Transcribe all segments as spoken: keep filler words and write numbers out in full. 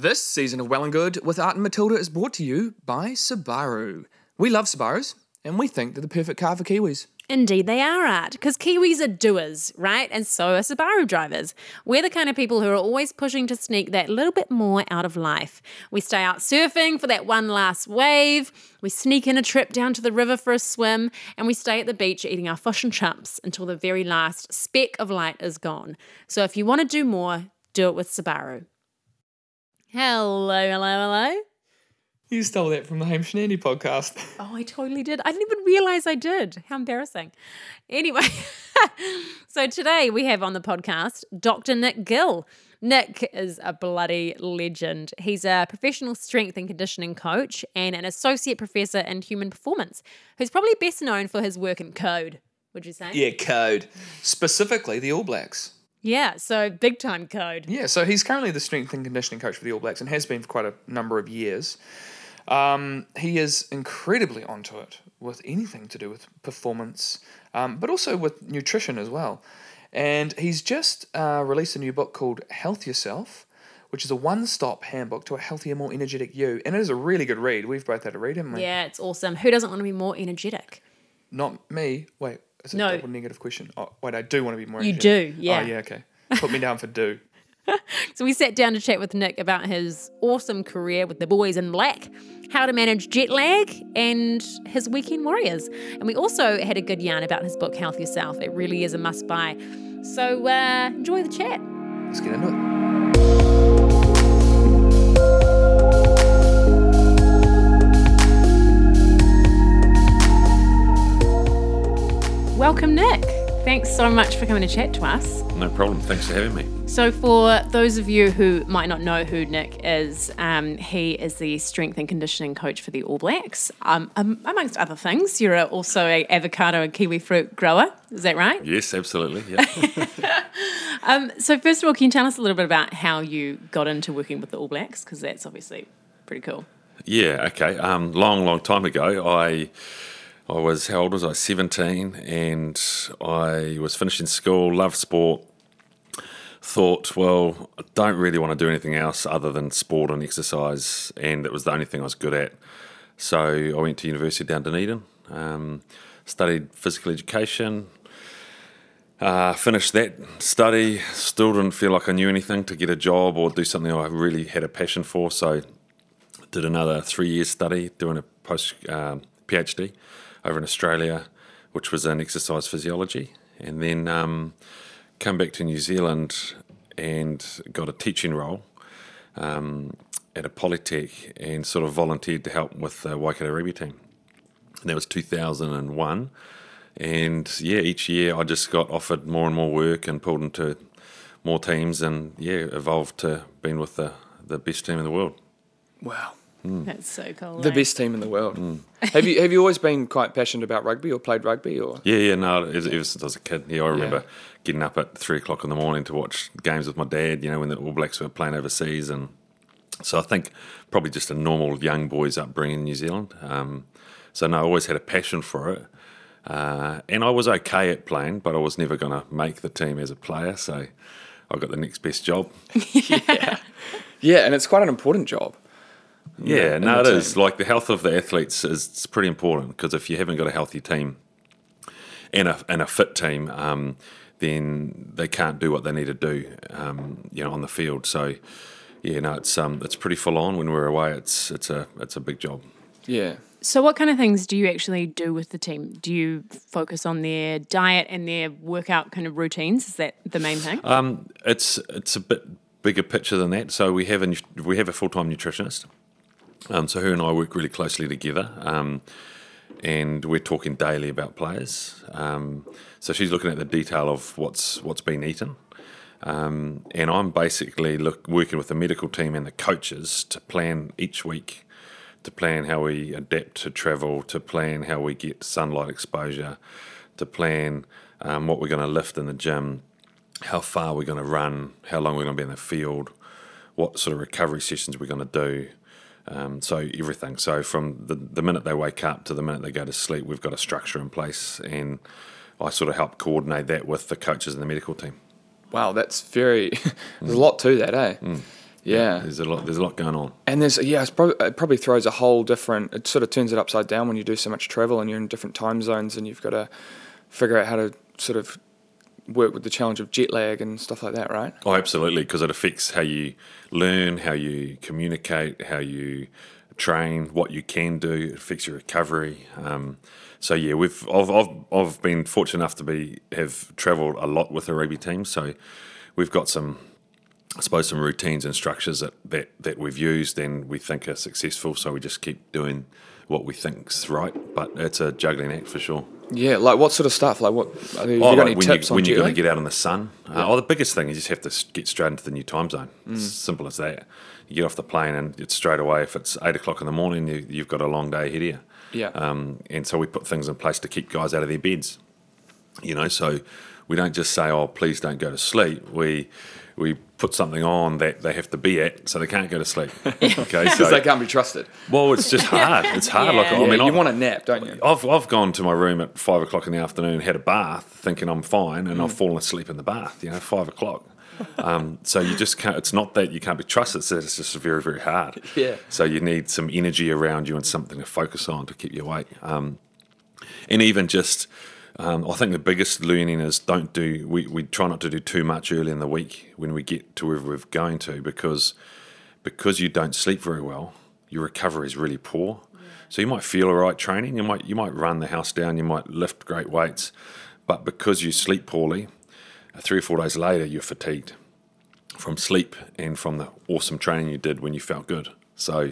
This season of Well and Good with Art and Matilda is brought to you by Subaru. We love Subarus, and we think they're the perfect car for Kiwis. Indeed they are, Art, because Kiwis are doers, right? And so are Subaru drivers. We're the kind of people who are always pushing to sneak that little bit more out of life. We stay out surfing for that one last wave. We sneak in a trip down to the river for a swim, and we stay at the beach eating our fish and chumps until the very last speck of light is gone. So if you want to do more, do it with Subaru. Hello, hello, hello. You stole that from the Hamish and Andy podcast. Oh, I totally did. I didn't even realise I did. How embarrassing. Anyway, so today we have on the podcast Doctor Nick Gill. Nick is a bloody legend. He's a professional strength and conditioning coach and an associate professor in human performance, who's probably best known for his work in code, would you say? Yeah, code. Specifically the All Blacks. Yeah, so big time code. Yeah, so he's currently the strength and conditioning coach for the All Blacks and has been for quite a number of years. Um, he is incredibly onto it with anything to do with performance, um, but also with nutrition as well. And he's just uh, released a new book called Health Yourself, which is a one-stop handbook to a healthier, more energetic you. And it is a really good read. We've both had a read, haven't we? Yeah, it's awesome. Who doesn't want to be more energetic? Not me. Wait. It's a no. double negative question. Oh, wait, I do want to be more energetic. You do, yeah. Oh, yeah, okay. Put me down for do. So we sat down to chat with Nick about his awesome career with the Boys in Black, how to manage jet lag, and his weekend warriors. And we also had a good yarn about his book, Health Yourself. It really is a must-buy. So uh, enjoy the chat. Let's get into it. Welcome, Nick. Thanks so much for coming to chat to us. No problem. Thanks for having me. So for those of you who might not know who Nick is, um, he is the strength and conditioning coach for the All Blacks. Um, um, amongst other things, you're also an avocado and kiwi fruit grower. Is that right? Yes, absolutely. Yeah. um, so first of all, can you tell us a little bit about how you got into working with the All Blacks? Because that's obviously pretty cool. Yeah, okay. Um, long, long time ago, I... I was, how old was I, seventeen, and I was finishing school, loved sport, thought, well, I don't really want to do anything else other than sport and exercise, and it was the only thing I was good at. So I went to university down Dunedin, um, studied physical education, uh, finished that study, still didn't feel like I knew anything to get a job or do something I really had a passion for, so did another three-year study, doing a post um, PhD, over in Australia, which was in exercise physiology, and then um, come back to New Zealand and got a teaching role um, at a polytech and sort of volunteered to help with the Waikato rugby team. And that was two thousand one, and yeah, each year I just got offered more and more work and pulled into more teams, and yeah, evolved to being with the, the best team in the world. Wow. Mm. That's so cool. The eh? best team in the world. Mm. have you have you always been quite passionate about rugby or played rugby? Or yeah, yeah, no, ever since I was a kid. Yeah, I remember yeah. getting up at three o'clock in the morning to watch games with my dad, you know, when the All Blacks were playing overseas. And so I think probably just a normal young boy's upbringing in New Zealand. Um, so no, I always had a passion for it. Uh, and I was okay at playing, but I was never going to make the team as a player, so I got the next best job. yeah. yeah, and it's quite an important job. Yeah, no, it team. is. Like, the health of the athletes is pretty important, because if you haven't got a healthy team and a and a fit team, um, then they can't do what they need to do, um, you know, on the field. So, yeah, no, it's um, it's pretty full on. When we're away, it's it's a it's a big job. Yeah. So, what kind of things do you actually do with the team? Do you focus on their diet and their workout kind of routines? Is that the main thing? Um, it's it's a bit bigger picture than that. So we have a we have a full time nutritionist. Um, so her and I work really closely together, um, and we're talking daily about players. Um, so she's looking at the detail of what's what's been eaten, um, and I'm basically look, working with the medical team and the coaches to plan each week, to plan how we adapt to travel, to plan how we get sunlight exposure, to plan um, what we're going to lift in the gym, how far we're going to run, how long we're going to be in the field, what sort of recovery sessions we're going to do. Um, so everything. So from the, the minute they wake up to the minute they go to sleep, we've got a structure in place, and I sort of help coordinate that with the coaches and the medical team. Wow, that's very, there's a lot to that, eh? Mm. Yeah. yeah there's a lot. There's a lot going on. And there's yeah, it's probably, it probably throws a whole different. It sort of turns it upside down when you do so much travel and you're in different time zones and you've got to figure out how to sort of work with the challenge of jet lag and stuff like that, right? Oh, absolutely, because it affects how you learn, how you communicate, how you train, what you can do. It affects your recovery. Um, so yeah, we've I've, I've I've been fortunate enough to be have travelled a lot with the rugby team. So we've got some, I suppose, some routines and structures that, that, that we've used and we think are successful. So we just keep doing what we think's right, but it's a juggling act for sure. Yeah, like what sort of stuff? Like what? Have you oh, got like any when tips you, on when you're going to get out in the sun? Yeah. Uh, oh, the biggest thing is you just have to get straight into the new time zone. Mm. It's simple as that. You get off the plane and it's straight away. If it's eight o'clock in the morning, you, you've got a long day ahead of you. Yeah. Um, and so we put things in place to keep guys out of their beds. You know, so we don't just say, "Oh, please don't go to sleep." We we put something on that they have to be at, so they can't go to sleep. Okay, so they can't be trusted. Well, it's just hard. It's hard. Yeah. Like I yeah, mean, you I've, want a nap, don't you? I've I've gone to my room at five o'clock in the afternoon, had a bath, thinking I'm fine, and mm. I've fallen asleep in the bath. You know, five o'clock. Um, so you just can't. It's not that you can't be trusted. It's that it's just very very hard. Yeah. So you need some energy around you and something to focus on to keep you awake. Um, and even just. Um, I think the biggest learning is don't do. We, we try not to do too much early in the week when we get to wherever we're going to, because because you don't sleep very well, your recovery is really poor. Yeah. So you might feel all right training, you might you might run the house down, you might lift great weights, but because you sleep poorly, three or four days later you're fatigued from sleep and from the awesome training you did when you felt good. So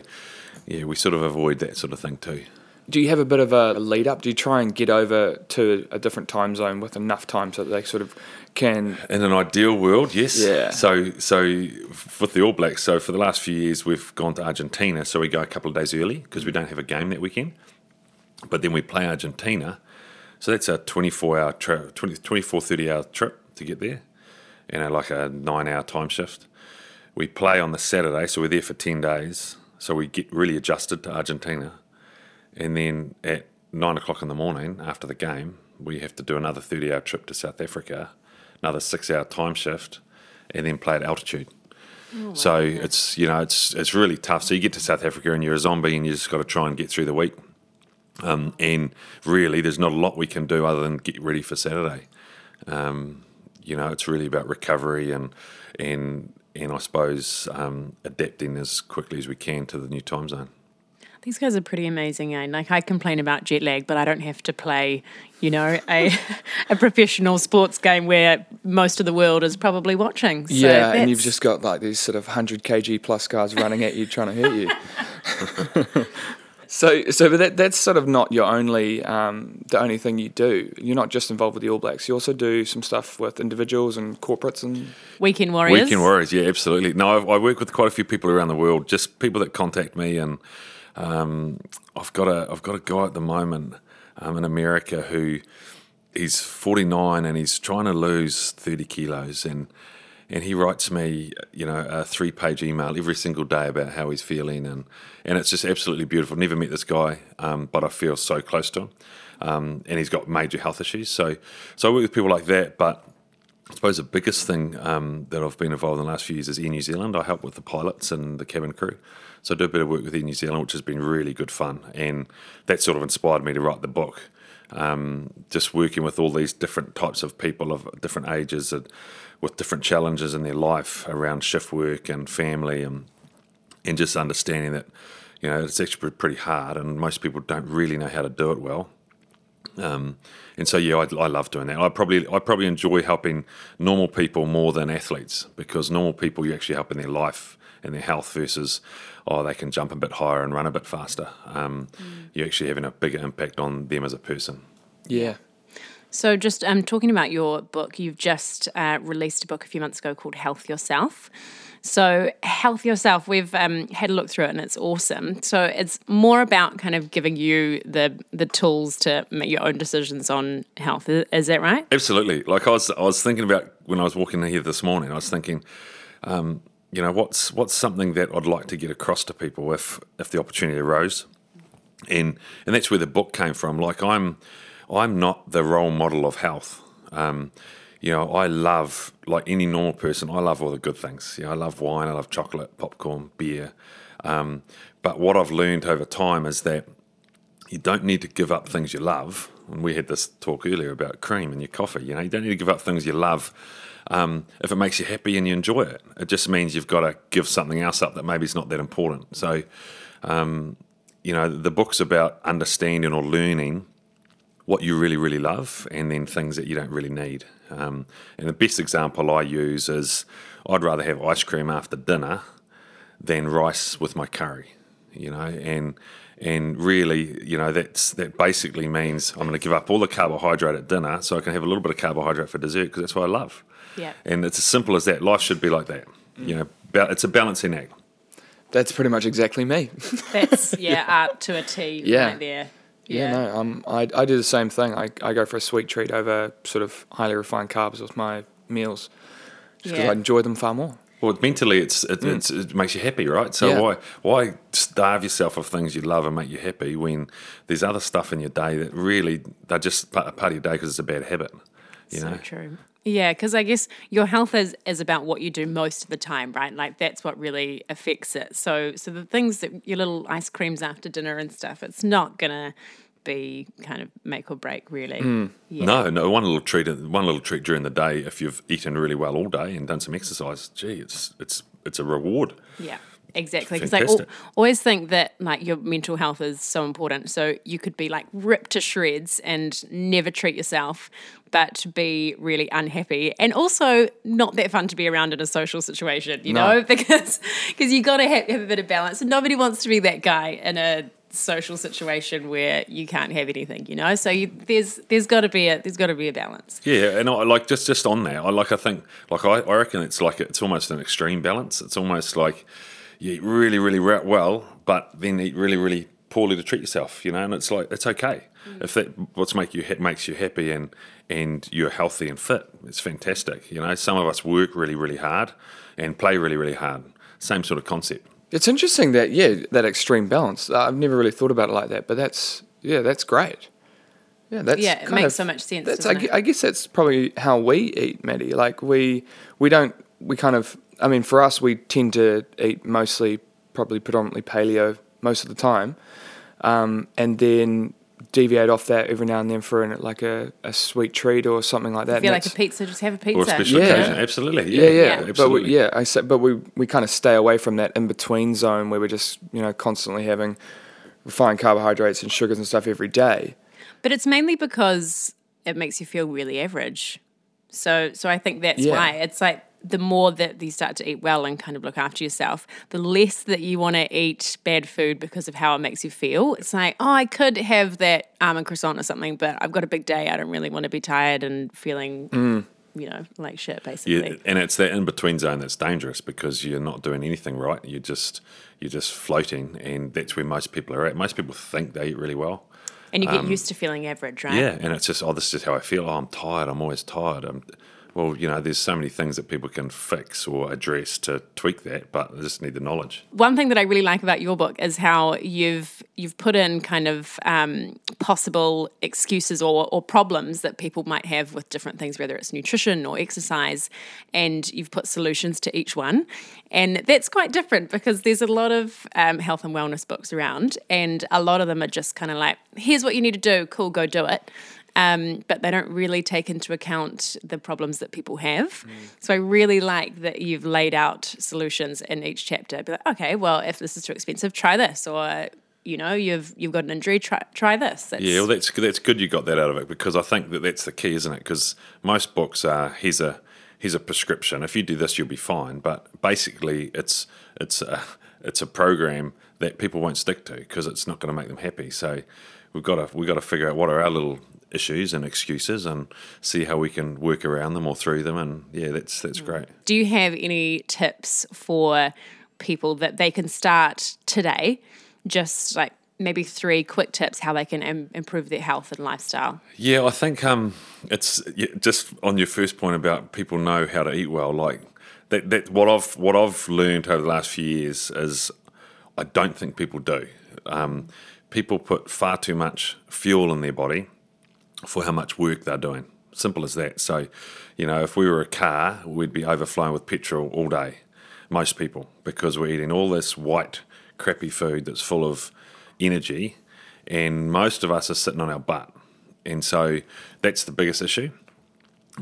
yeah, we sort of avoid that sort of thing too. Do you have a bit of a lead up? Do you try and get over to a different time zone with enough time so that they sort of can? In an ideal world, yes. Yeah. So, so with the All Blacks, so for the last few years we've gone to Argentina, so we go a couple of days early because we don't have a game that weekend. But then we play Argentina, so that's a twenty-four hour trip, twenty, twenty-four, thirty hour trip to get there, you know, like a nine hour time shift. We play on the Saturday, so we're there for ten days, so we get really adjusted to Argentina. And then at nine o'clock in the morning after the game, we have to do another thirty-hour trip to South Africa, another six-hour time shift, and then play at altitude. Oh, wow. So it's you know it's it's really tough. So you get to South Africa and you're a zombie, and you just got to try and get through the week. Um, and really, there's not a lot we can do other than get ready for Saturday. Um, you know, it's really about recovery and and and I suppose um, adapting as quickly as we can to the new time zone. These guys are pretty amazing, eh? Like, I complain about jet lag, but I don't have to play, you know, a a professional sports game where most of the world is probably watching. So yeah, that's... and you've just got, like, these sort of one hundred kilogram plus guys running at you trying to hurt you. So, so but that that's sort of not your only, um, the only thing you do. You're not just involved with the All Blacks. You also do some stuff with individuals and corporates and... Weekend Warriors. Weekend Warriors, yeah, absolutely. No, I, I work with quite a few people around the world, just people that contact me and... Um, I've got a I've got a guy at the moment um, in America who he's forty-nine and he's trying to lose thirty kilos and and he writes me you know a three page email every single day about how he's feeling and, and it's just absolutely beautiful. Never met this guy um, but I feel so close to him um, and he's got major health issues so so I work with people like that. But I suppose the biggest thing um, that I've been involved in the last few years is Air New Zealand. I help with the pilots and the cabin crew. So I do a bit of work with Air New Zealand, which has been really good fun. And that sort of inspired me to write the book. Um, just working with all these different types of people of different ages and with different challenges in their life around shift work and family and, and just understanding that, you know, it's actually pretty hard and most people don't really know how to do it well. Um, and so yeah, I, I love doing that. I probably I probably enjoy helping normal people more than athletes because normal people you actually help in their life and their health versus oh they can jump a bit higher and run a bit faster. Um, mm. You're actually having a bigger impact on them as a person. Yeah. So just um, talking about your book, you've just uh, released a book a few months ago called Health Yourself. So Health Yourself, we've um, had a look through it and it's awesome. So it's more about kind of giving you the the tools to make your own decisions on health. Is, is that right? Absolutely. Like I was I was thinking about when I was walking here this morning, I was thinking, um, you know, what's what's something that I'd like to get across to people if if the opportunity arose? And and that's where the book came from. Like I'm I'm not the role model of health. Um, you know, I love, like any normal person, I love all the good things. You know, I love wine, I love chocolate, popcorn, beer. Um, but what I've learned over time is that you don't need to give up things you love. And we had this talk earlier about cream and your coffee. You know, you don't need to give up things you love um, if it makes you happy and you enjoy it. It just means you've got to give something else up that maybe is not that important. So, um, you know, the book's about understanding or learning what you really, really love and then things that you don't really need. Um, and the best example I use is I'd rather have ice cream after dinner than rice with my curry, you know, and and really, you know, that's that basically means I'm going to give up all the carbohydrate at dinner so I can have a little bit of carbohydrate for dessert because that's what I love. Yeah. And it's as simple as that. Life should be like that. Mm. You know, it's a balancing act. That's pretty much exactly me. That's, yeah, yeah. art to a T yeah. right there. Yeah. yeah, no, um, I I do the same thing. I, I go for a sweet treat over sort of highly refined carbs with my meals just because yeah. I enjoy them far more. Well, mentally, it's it, mm. it's it makes you happy, right? So yeah. why why starve yourself of things you love and make you happy when there's other stuff in your day that really they're just part of your day because it's a bad habit, you so know? So true. Yeah, because I guess your health is, is about what you do most of the time, right? Like that's what really affects it. So so the things that your little ice creams after dinner and stuff, it's not gonna be kind of make or break, really. Mm. Yeah. No, no. One little treat, one little treat during the day. If you've eaten really well all day and done some exercise, gee, it's it's it's a reward. Yeah. Exactly, because I al- always think that like your mental health is so important. So you could be like ripped to shreds and never treat yourself, but be really unhappy and also not that fun to be around in a social situation, you no. know, because because you got to have, have a bit of balance. And nobody wants to be that guy in a social situation where you can't have anything, you know. So you, there's there's got to be a there's got to be a balance. Yeah, and I like just just on that, I like I think like I, I reckon it's like it's almost an extreme balance. It's almost like you eat really, really well, but then eat really, really poorly to treat yourself, you know, and it's like, it's okay. Mm. If that what's make you makes you happy and, and you're healthy and fit, it's fantastic, you know. Some of us work really, really hard and play really, really hard. Same sort of concept. It's interesting that, yeah, that extreme balance. I've never really thought about it like that, but that's, yeah, that's great. Yeah, that's yeah it makes of, so much sense, that's, I, it? I guess that's probably how we eat, Maddie. Like we we don't, we kind of... I mean, for us, we tend to eat mostly, probably predominantly paleo most of the time, um, and then deviate off that every now and then for an, like a, a sweet treat or something like that. If you like a pizza, just have a pizza. Or a special yeah. occasion, absolutely. Yeah, yeah, yeah. yeah. absolutely. But we, yeah, I say, but we, we kind of stay away from that in-between zone where we're just, you know, constantly having refined carbohydrates and sugars and stuff every day. But it's mainly because it makes you feel really average. So, so I think that's yeah. why. It's like, the more that you start to eat well and kind of look after yourself, the less that you want to eat bad food because of how it makes you feel. It's like, oh, I could have that almond croissant or something, but I've got a big day. I don't really want to be tired and feeling, mm. you know, like shit, basically. Yeah, and it's that in-between zone that's dangerous because you're not doing anything right. You're just, you're just floating, and that's where most people are at. Most people think they eat really well. And you get um, used to feeling average, right? Yeah, and it's just, oh, this is how I feel. Oh, I'm tired. I'm always tired. I'm... Well, you know, there's so many things that people can fix or address to tweak that, but they just need the knowledge. One thing that I really like about your book is how you've you've put in kind of um, possible excuses or, or problems that people might have with different things, whether it's nutrition or exercise, and you've put solutions to each one. And that's quite different because there's a lot of um, health and wellness books around, and a lot of them are just kind of like, here's what you need to do, cool, go do it. Um, but they don't really take into account the problems that people have. Mm. So I really like that you've laid out solutions in each chapter. Be like, okay, well, if this is too expensive, try this, or you know, you've you've got an injury, try try this. That's... Yeah, well, that's that's good. You got that out of it because I think that that's the key, isn't it? Because most books are here's a here's a prescription. If you do this, you'll be fine. But basically, it's it's a it's a program that people won't stick to because it's not going to make them happy. So we've got to we've got to figure out what are our little issues and excuses and see how we can work around them or through them, and yeah that's that's great. Do you have any tips for people that they can start today, just like maybe three quick tips how they can im- improve their health and lifestyle? Yeah, I think um it's yeah, just on your first point about people know how to eat well, like that, that what I've what I've learned over the last few years is I don't think people do. Um, people put far too much fuel in their body for how much work they're doing. Simple as that. So, you know, if we were a car, we'd be overflowing with petrol all day, most people, because we're eating all this white, crappy food that's full of energy, and most of us are sitting on our butt. And so that's the biggest issue.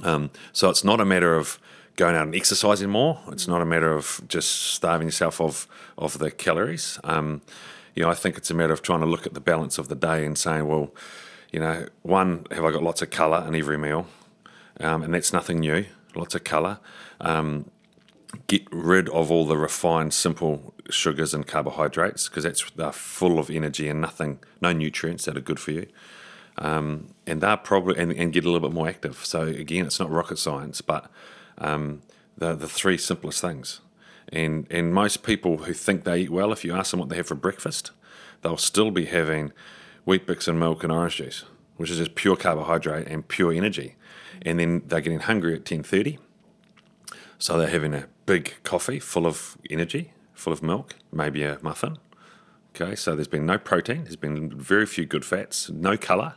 Um, so it's not a matter of going out and exercising more. It's not a matter of just starving yourself of, of the calories. Um, you know, I think it's a matter of trying to look at the balance of the day and saying, well, you know, one, have I got lots of colour in every meal? Um, and that's nothing new, lots of colour. Um, get rid of all the refined, simple sugars and carbohydrates, because that's they're full of energy and nothing, no nutrients that are good for you. Um, and they're probably and, and get a little bit more active. So again, it's not rocket science, but um, they're the three simplest things. And and most people who think they eat well, if you ask them what they have for breakfast, they'll still be having Wheat Bix and milk and orange juice, which is just pure carbohydrate and pure energy. And then they're getting hungry at ten thirty. So they're having a big coffee full of energy, full of milk, maybe a muffin. Okay, so there's been no protein. There's been very few good fats, no colour.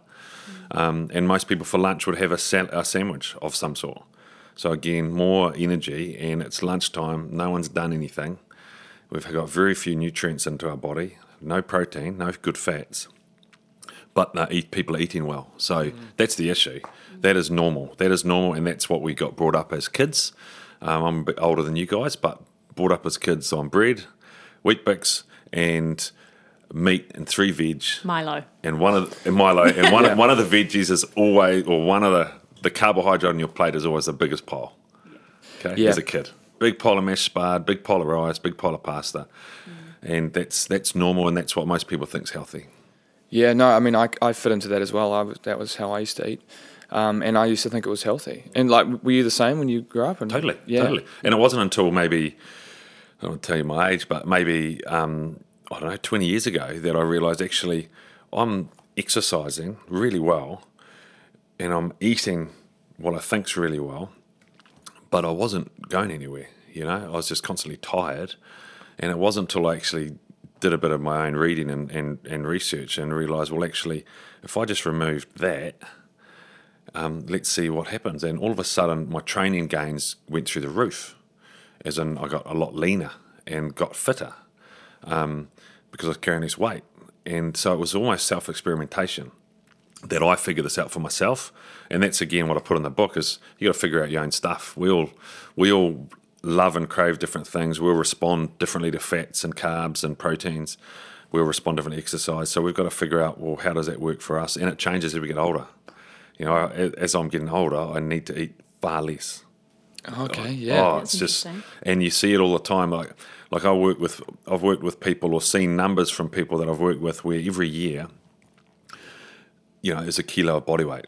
Um, and most people for lunch would have a, sal- a sandwich of some sort. So again, more energy, and it's lunchtime. No one's done anything. We've got very few nutrients into our body, no protein, no good fats. But no, people are eating well. So mm. that's the issue. That is normal. That is normal, and that's what we got brought up as kids. Um, I'm a bit older than you guys, but brought up as kids on bread, Wheat Bix, and meat, and three veg. Milo. And one of the, and Milo. And one, yeah. one of the veggies is always, or one of the, the carbohydrate on your plate is always the biggest pile. Okay, yeah. As a kid. Big pile of mashed spad, big pile of rice, big pile of pasta. Mm. And that's that's normal, and that's what most people think is healthy. Yeah, no, I mean, I, I fit into that as well. I was, that was how I used to eat. Um, and I used to think it was healthy. And, like, were you the same when you grew up? And, totally, yeah. totally. And it wasn't until maybe, I don't want to tell you my age, but maybe, um, I don't know, twenty years ago that I realised actually I'm exercising really well and I'm eating what I think's really well, but I wasn't going anywhere, you know. I was just constantly tired. And it wasn't until I actually did a bit of my own reading and, and, and research and realised, well, actually, if I just removed that, um, let's see what happens. And all of a sudden, my training gains went through the roof, as in I got a lot leaner and got fitter um, because I was carrying this weight. And so it was almost self-experimentation that I figured this out for myself. And that's, again, what I put in the book is you got to figure out your own stuff. We all, we all love and crave different things. We'll respond differently to fats and carbs and proteins. We'll respond differently to exercise. So we've got to figure out, well, how does that work for us? And it changes as we get older. You know, as I'm getting older, I need to eat far less. Okay, yeah. Oh, it's just, and you see it all the time. Like, like I work with, I've worked with people or seen numbers from people that I've worked with where every year, you know, is a kilo of body weight.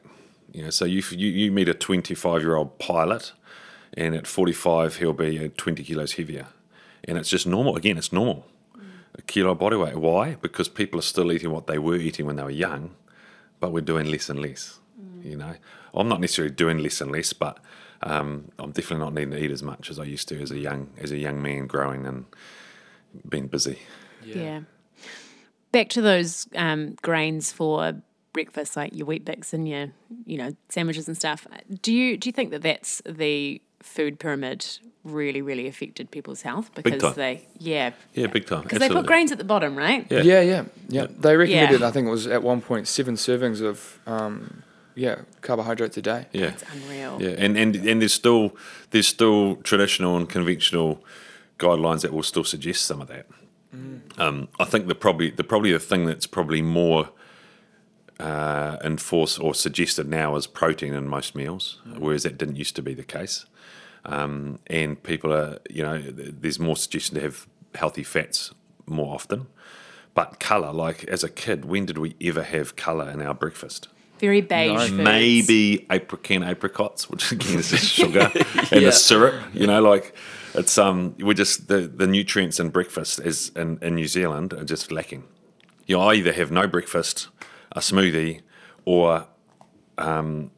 You know, so you you, you meet a twenty-five-year-old pilot, and at forty-five, he'll be twenty kilos heavier. And it's just normal. Again, it's normal. Mm. A kilo body weight. Why? Because people are still eating what they were eating when they were young, but we're doing less and less, mm. you know. I'm not necessarily doing less and less, but um, I'm definitely not needing to eat as much as I used to as a young as a young man growing and being busy. Yeah. yeah. Back to those um, grains for breakfast, like your Wheat Bix and your, you know, sandwiches and stuff. Do you do you think that that's the food pyramid really, really affected people's health because they, yeah, yeah, big time. Because they put grains at the bottom, right? Yeah, yeah, yeah. yeah. They recommended, yeah. I think it was at one point seven servings of, um, yeah, carbohydrates a day. Yeah, it's unreal. Yeah, and and and there's still there's still traditional and conventional guidelines that will still suggest some of that. Mm. Um, I think the probably the probably the thing that's probably more uh, enforced or suggested now is protein in most meals, mm. whereas that didn't used to be the case. Um, and people are, you know, there's more suggestion to have healthy fats more often. But colour, like as a kid, when did we ever have colour in our breakfast? Very beige no. foods. Maybe apricot, apricots, which again is just sugar and yeah. a syrup, you know, like it's, um, we're just, the, the nutrients in breakfast is in, in New Zealand are just lacking. You know, I either have no breakfast, a smoothie, or, um,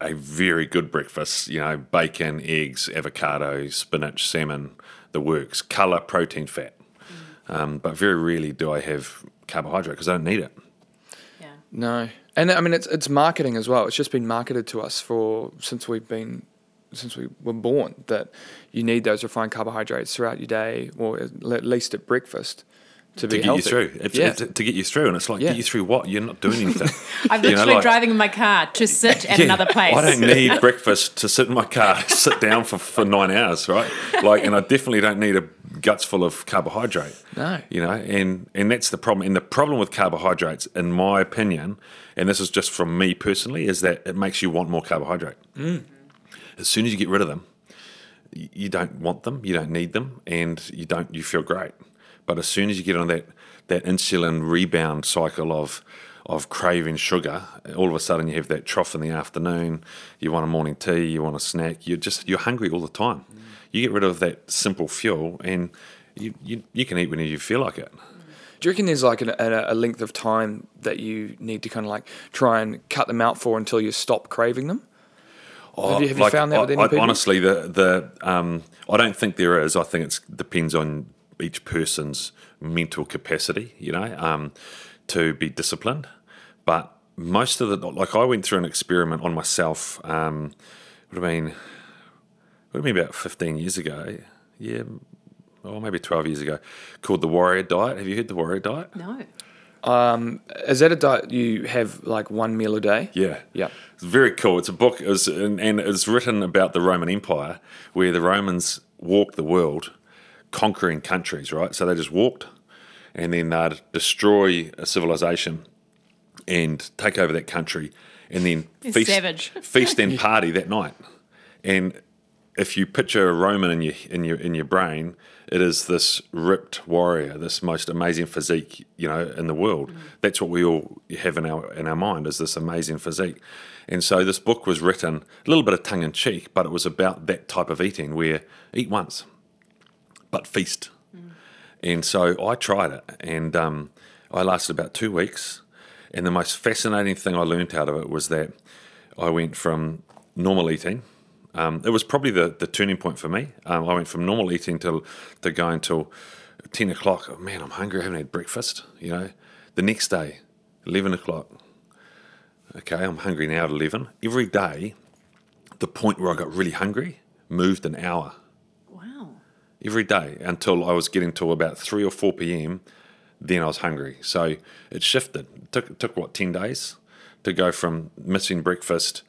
a very good breakfast, you know, bacon, eggs, avocado, spinach, salmon, the works, colour, protein, fat. Mm. Um, but very rarely do I have carbohydrate because I don't need it. Yeah. No. And I mean, it's it's marketing as well. It's just been marketed to us for since we've been since we were born that you need those refined carbohydrates throughout your day, or at least at breakfast, to, to be get healthy. you through. It's, yeah. it's, to get you through, and it's like yeah. get you through what? You're not doing anything. I'm literally you know, like, driving in my car to sit at yeah, another place. I don't need breakfast to sit in my car, sit down for, for nine hours, right? Like, and I definitely don't need a guts full of carbohydrate. No, you know, and and that's the problem. And the problem with carbohydrates, in my opinion, and this is just from me personally, is that it makes you want more carbohydrate. Mm. As soon as you get rid of them, you don't want them, you don't need them, and you don't you feel great. But as soon as you get on that, that insulin rebound cycle of of craving sugar, all of a sudden you have that trough in the afternoon, you want a morning tea, you want a snack, you're just you're hungry all the time. Mm. You get rid of that simple fuel and you, you, you can eat whenever you feel like it. Do you reckon there's like an, a, a length of time that you need to kind of like try and cut them out for until you stop craving them? Oh, have you, have like, you found that I, with any I, people? Honestly, the, the, um, I don't think there is. I think it depends on each person's mental capacity, you know, um, to be disciplined. But most of the, like I went through an experiment on myself, um, what I mean, what I mean about fifteen years ago, yeah, or maybe twelve years ago, called The Warrior Diet. Have you heard The Warrior Diet? No. Um, is that a diet you have like one meal a day? Yeah. Yeah. It's very cool. It's a book, it was, and, and it's written about the Roman Empire where the Romans walked the world conquering countries, right? So they just walked and then they'd destroy a civilization and take over that country and then feast, savage. feast and party that night. And if you picture a Roman in your in your in your brain, it is this ripped warrior, this most amazing physique, you know, in the world. Mm. That's what we all have in our in our mind is this amazing physique. And so this book was written a little bit of tongue in cheek, but it was about that type of eating where eat once, but feast. Mm. And so I tried it, and um, I lasted about two weeks. And the most fascinating thing I learned out of it was that I went from normal eating. Um, it was probably the, the turning point for me. Um, I went from normal eating to, to going till ten o'clock. Oh, man, I'm hungry. I haven't had breakfast. You know, the next day, eleven o'clock. Okay, I'm hungry now at eleven. Every day, the point where I got really hungry moved an hour. Wow. Every day until I was getting to about three or four p.m. Then I was hungry. So it shifted. It took, it took what, ten days to go from missing breakfast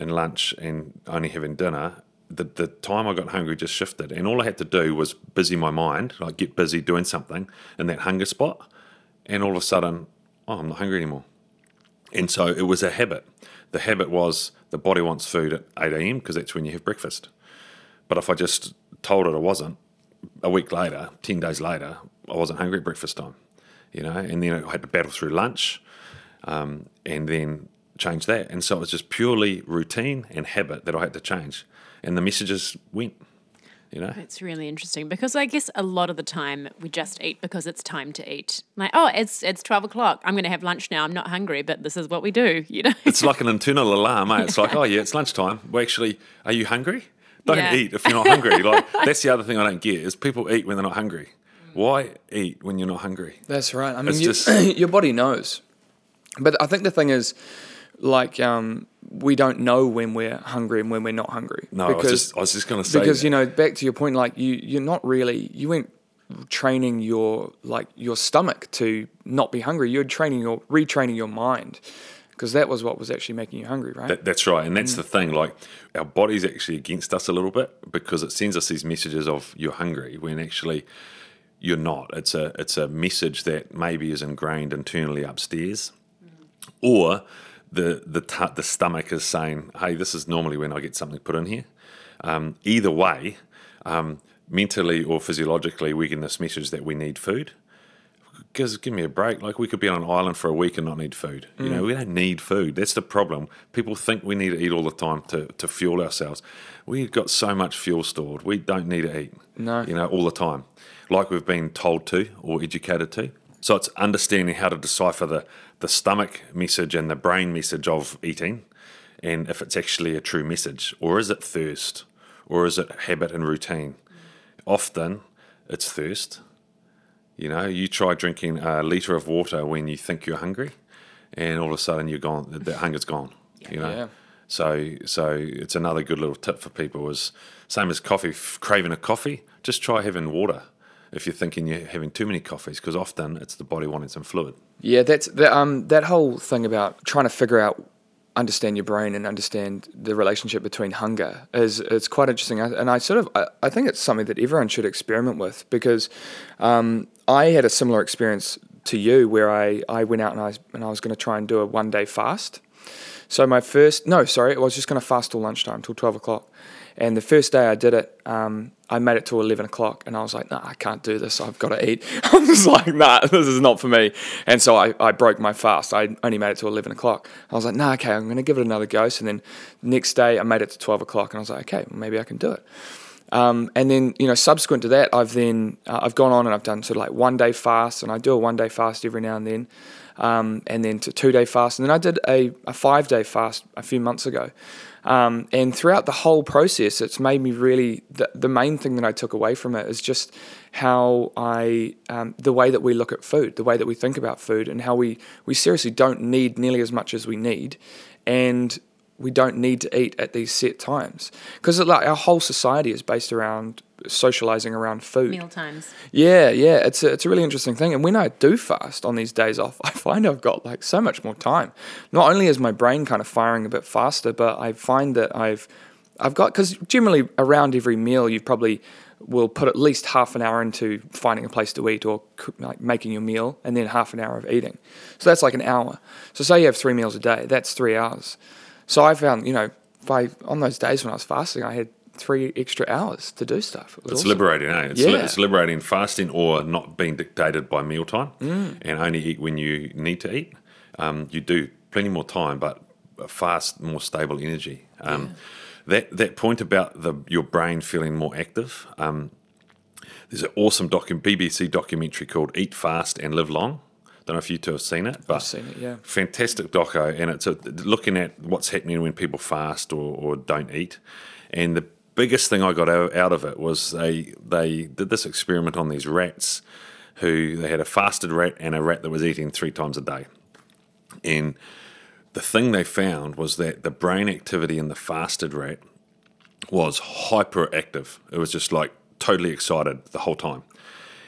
and lunch and only having dinner, the the time I got hungry just shifted. And all I had to do was busy my mind, like get busy doing something in that hunger spot, and all of a sudden, oh, I'm not hungry anymore. And so it was a habit. The habit was the body wants food at eight a.m. because that's when you have breakfast. But if I just told it I wasn't, a week later, ten days later, I wasn't hungry at breakfast time, you know, and then I had to battle through lunch um, and then change that. And so it was just purely routine and habit that I had to change, and the messages went, you know. It's really interesting because I guess a lot of the time we just eat because it's time to eat. Like, oh, it's it's twelve o'clock, I'm going to have lunch now, I'm not hungry, but this is what we do, you know. It's like an internal alarm, eh? It's like, oh yeah, it's lunchtime. Well, actually, are you hungry? Don't yeah. eat if you're not hungry. Like, that's the other thing I don't get is people eat when they're not hungry. Why eat when you're not hungry? That's right. I mean, it's you, just... your body knows. But I think the thing is, Like um, we don't know when we're hungry and when we're not hungry. No, because, I was just, I was just going to say because that. You know, back to your point, like you, you're not really you weren't training your like your stomach to not be hungry. You're training your retraining your mind because that was what was actually making you hungry, right? That, that's right, and that's mm. the thing. Like our body's actually against us a little bit because it sends us these messages of you're hungry when actually you're not. It's a it's a message that maybe is ingrained internally upstairs, mm. or the the t- the stomach is saying, hey, this is normally when I get something put in here. Um, either way, um, mentally or physiologically, we get this message that we need food. Because give me a break. Like, we could be on an island for a week and not need food. You mm. know, we don't need food. That's the problem. People think we need to eat all the time to, to fuel ourselves. We've got so much fuel stored. We don't need to eat, no. you know, all the time, like we've been told to or educated to. So it's understanding how to decipher the, the stomach message and the brain message of eating, and if it's actually a true message, or is it thirst, or is it habit and routine? Often it's thirst. You know, you try drinking a litre of water when you think you're hungry, and all of a sudden you're gone. That hunger's gone. You know. Yeah. So so it's another good little tip for people is same as coffee, craving a coffee, just try having water if you're thinking you're having too many coffees, because often it's the body wanting some fluid. Yeah, that's that, um, that whole thing about trying to figure out, understand your brain and understand the relationship between hunger is it's quite interesting. And I sort of, I, I think it's something that everyone should experiment with, because um, I had a similar experience to you where I, I went out and I, and I was going to try and do a one day fast. So my first, no, sorry, I was just going to fast till lunchtime, till twelve o'clock. And the first day I did it, um, I made it to eleven o'clock, and I was like, nah, I can't do this. I've got to eat. I was like, nah, this is not for me. And so I, I broke my fast. I only made it to eleven o'clock. I was like, nah, okay, I'm going to give it another go. So then next day I made it to twelve o'clock, and I was like, okay, well, maybe I can do it. Um, and then, you know, subsequent to that, I've then, uh, I've gone on and I've done sort of like one day fast, and I do a one day fast every now and then, um, and then to two day fast. And then I did a, a five day fast a few months ago. Um, and throughout the whole process, it's made me really, the, the main thing that I took away from it is just how I, um, the way that we look at food, the way that we think about food, and how we, we seriously don't need nearly as much as we need. And we don't need to eat at these set times, because like our whole society is based around socializing around food. Meal times. Yeah, yeah, it's a, it's a really interesting thing. And when I do fast on these days off, I find I've got like so much more time. Not only is my brain kind of firing a bit faster, but I find that I've I've got, because generally around every meal you probably will put at least half an hour into finding a place to eat or like making your meal, and then half an hour of eating. So that's like an hour. So say you have three meals a day, that's three hours. So I found, you know, by on those days when I was fasting, I had three extra hours to do stuff. It was it's awesome. liberating, eh? It's, yeah. li- it's liberating fasting or not being dictated by mealtime mm. and only eat when you need to eat. Um, you do plenty more time, but fast, more stable energy. Um, yeah. That that point about the your brain feeling more active, um, there's an awesome docu- B B C documentary called Eat Fast and Live Long. I don't know if you two have seen it, but I've seen it, yeah. Fantastic doco, and it's a, looking at what's happening when people fast or, or don't eat. And the biggest thing I got out of it was they they did this experiment on these rats who they had a fasted rat and a rat that was eating three times a day. And the thing they found was that the brain activity in the fasted rat was hyperactive. It was just like totally excited the whole time.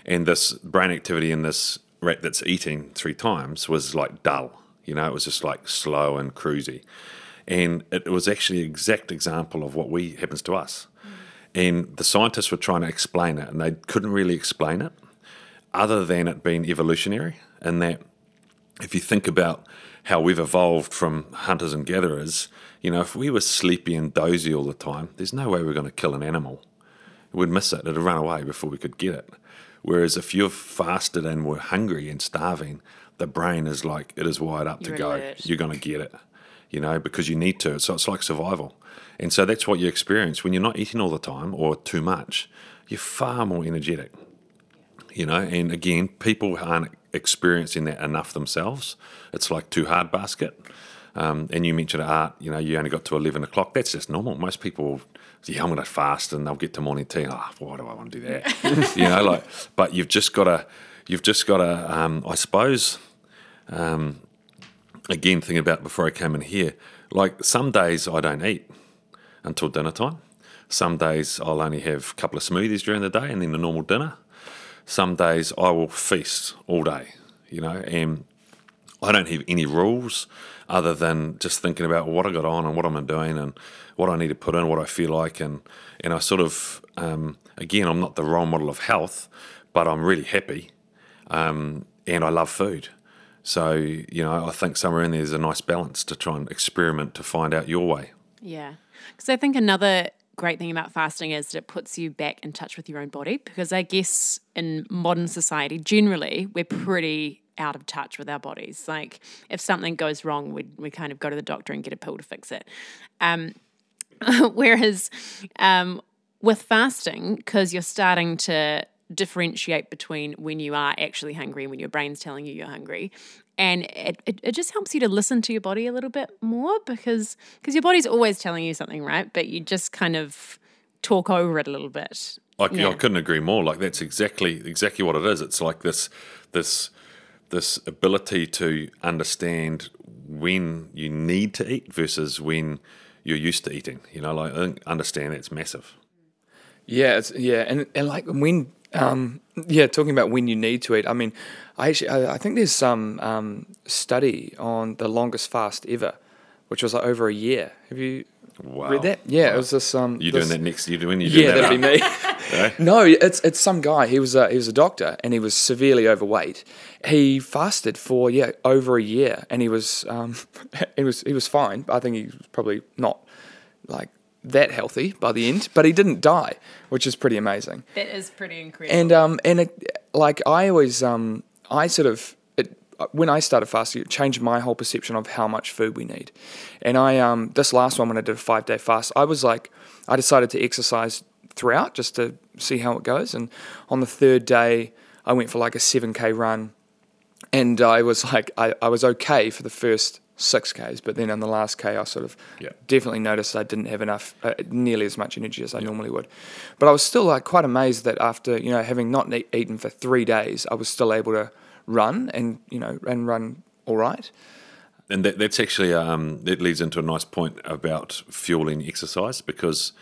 And this brain activity in this rat that's eating three times was like dull, you know, it was just like slow and cruisy. And it was actually an exact example of what we happens to us. Mm. And the scientists were trying to explain it, and they couldn't really explain it other than it being evolutionary, and that if you think about how we've evolved from hunters and gatherers, you know, if we were sleepy and dozy all the time, there's no way we're going to kill an animal. We'd miss it. It'd run away before we could get it. Whereas if you've fasted and were hungry and starving, the brain is like, it is wired up to go, you're going to get it, you know, because you need to. So it's like survival. And so that's what you experience when you're not eating all the time or too much. You're far more energetic, you know. And again, people aren't experiencing that enough themselves. It's like too hard basket. Um, and you mentioned art, you know, you only got to eleven o'clock. That's just normal. Most people, yeah, I'm going to fast, and they'll get to morning tea. Ah, oh, why do I want to do that? You know, like, but you've just got to, you've just got to, um, I suppose, um, again, thinking about before I came in here, like some days I don't eat until dinner time. Some days I'll only have a couple of smoothies during the day and then a normal dinner. Some days I will feast all day, you know, and I don't have any rules other than just thinking about what I got on and what I'm doing and what I need to put in, what I feel like. And, and I sort of, um, again, I'm not the role model of health, but I'm really happy um, and I love food. So, you know, I think somewhere in there is a nice balance to try and experiment to find out your way. Yeah, because I think another great thing about fasting is that it puts you back in touch with your own body, because I guess in modern society generally we're pretty out of touch with our bodies. Like if something goes wrong, we we kind of go to the doctor and get a pill to fix it. Um, whereas um, with fasting, because you're starting to differentiate between when you are actually hungry and when your brain's telling you you're hungry, and it, it, it just helps you to listen to your body a little bit more, because because your body's always telling you something, right? But you just kind of talk over it a little bit. Like, yeah. I couldn't agree more. Like that's exactly exactly what it is. It's like this this this ability to understand when you need to eat versus when you're used to eating. You know, like, I think understand that's massive. Yeah, it's, yeah, and and like when, um, yeah, talking about when you need to eat. I mean, I actually I, I think there's some um, study on the longest fast ever, which was like over a year. Have you wow. read that? Yeah, wow. It was this. Um, you doing that next? You doing? You doing yeah, that'd that be me. No? no, it's it's some guy. He was a, he was a doctor, and he was severely overweight. He fasted for yeah over a year, and he was um he was he was fine. I think he was probably not like that healthy by the end, but he didn't die, which is pretty amazing. That is pretty incredible. And um and it, like I always um I sort of it, when I started fasting, it changed my whole perception of how much food we need. And I um this last one when I did a five day fast, I was like I decided to exercise throughout just to see how it goes, and on the third day I went for like a seven k run, and I was like I, I was okay for the first six k's, but then on the last k I sort of yeah. definitely noticed I didn't have enough uh, nearly as much energy as I yeah. normally would, but I was still like quite amazed that after, you know, having not ne- eaten for three days, I was still able to run and, you know, and run all right. And that, that's actually um that leads into a nice point about fueling exercise, because